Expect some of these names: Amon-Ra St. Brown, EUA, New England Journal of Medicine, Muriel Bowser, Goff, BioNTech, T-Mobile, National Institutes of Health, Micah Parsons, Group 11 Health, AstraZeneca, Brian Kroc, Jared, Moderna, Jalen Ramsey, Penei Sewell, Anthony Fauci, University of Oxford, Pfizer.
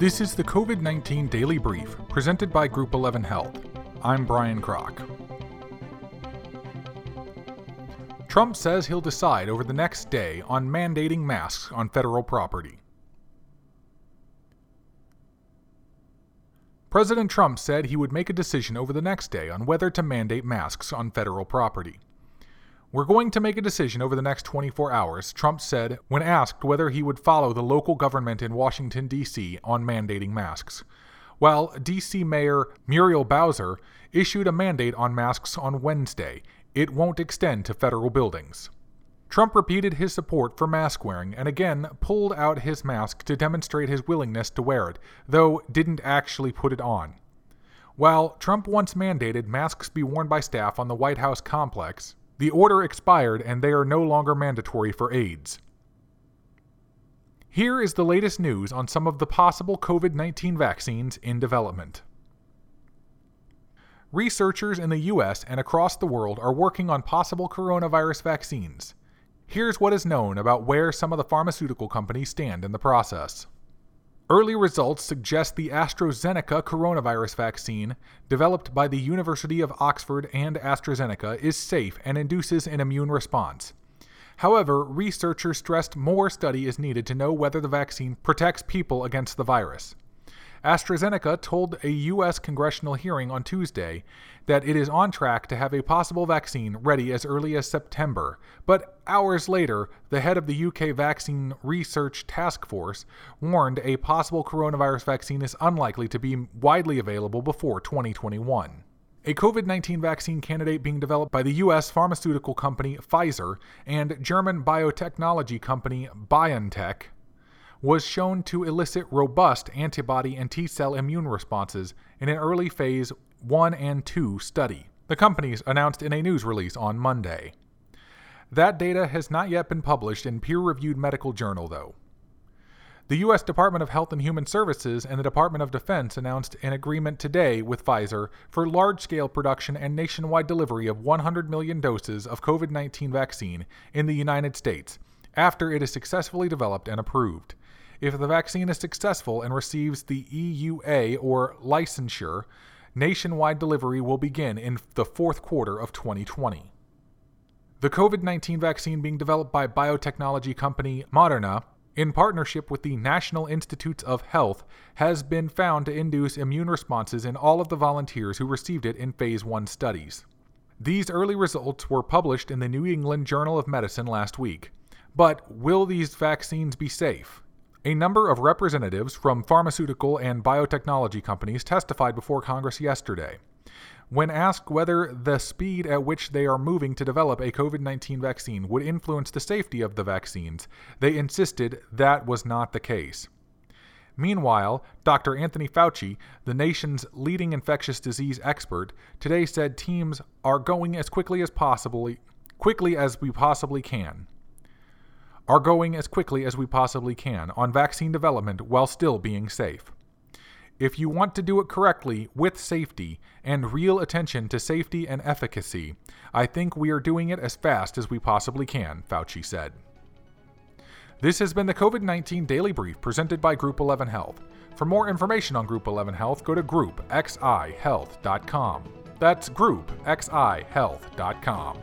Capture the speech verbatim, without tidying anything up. This is the COVID nineteen Daily Brief, presented by Group eleven Health. I'm Brian Kroc. Trump says he'll decide over the next day on mandating masks on federal property. President Trump said he would make a decision over the next day on whether to mandate masks on federal property. "We're going to make a decision over the next twenty-four hours, Trump said when asked whether he would follow the local government in Washington, D C on mandating masks. While D C Mayor Muriel Bowser issued a mandate on masks on Wednesday, it won't extend to federal buildings. Trump repeated his support for mask wearing and again pulled out his mask to demonstrate his willingness to wear it, though didn't actually put it on. While Trump once mandated masks be worn by staff on the White House complex, the order expired and they are no longer mandatory for aides. Here is the latest news on some of the possible COVID nineteen vaccines in development. Researchers in the U S and across the world are working on possible coronavirus vaccines. Here's what is known about where some of the pharmaceutical companies stand in the process. Early results suggest the AstraZeneca coronavirus vaccine, developed by the University of Oxford and AstraZeneca, is safe and induces an immune response. However, researchers stressed more study is needed to know whether the vaccine protects people against the virus. AstraZeneca told a U S congressional hearing on Tuesday that it is on track to have a possible vaccine ready as early as September, but hours later, the head of the U K Vaccine Research Task Force warned a possible coronavirus vaccine is unlikely to be widely available before twenty twenty-one. A COVID nineteen vaccine candidate being developed by the U S pharmaceutical company Pfizer and German biotechnology company BioNTech was shown to elicit robust antibody and T-cell immune responses in an early phase one and two study, the companies announced in a news release on Monday. That data has not yet been published in peer-reviewed medical journal, though. The U S Department of Health and Human Services and the Department of Defense announced an agreement today with Pfizer for large-scale production and nationwide delivery of one hundred million doses of COVID nineteen vaccine in the United States, after it is successfully developed and approved. If the vaccine is successful and receives the E U A or licensure, nationwide delivery will begin in the fourth quarter of twenty twenty. The COVID nineteen vaccine being developed by biotechnology company Moderna, in partnership with the National Institutes of Health, has been found to induce immune responses in all of the volunteers who received it in phase one studies. These early results were published in the New England Journal of Medicine last week. But will these vaccines be safe? A number of representatives from pharmaceutical and biotechnology companies testified before Congress yesterday. When asked whether the speed at which they are moving to develop a COVID nineteen vaccine would influence the safety of the vaccines, they insisted that was not the case. Meanwhile, Doctor Anthony Fauci, the nation's leading infectious disease expert, today said teams are going as quickly as possibly, quickly as we possibly can. are going as quickly as we possibly can on vaccine development while still being safe. If you want to do it correctly with safety and real attention to safety and efficacy, I think we are doing it as fast as we possibly can, Fauci said. This has been the COVID nineteen Daily Brief presented by Group eleven Health. For more information on Group eleven Health, go to group x i health dot com. That's group x i health dot com.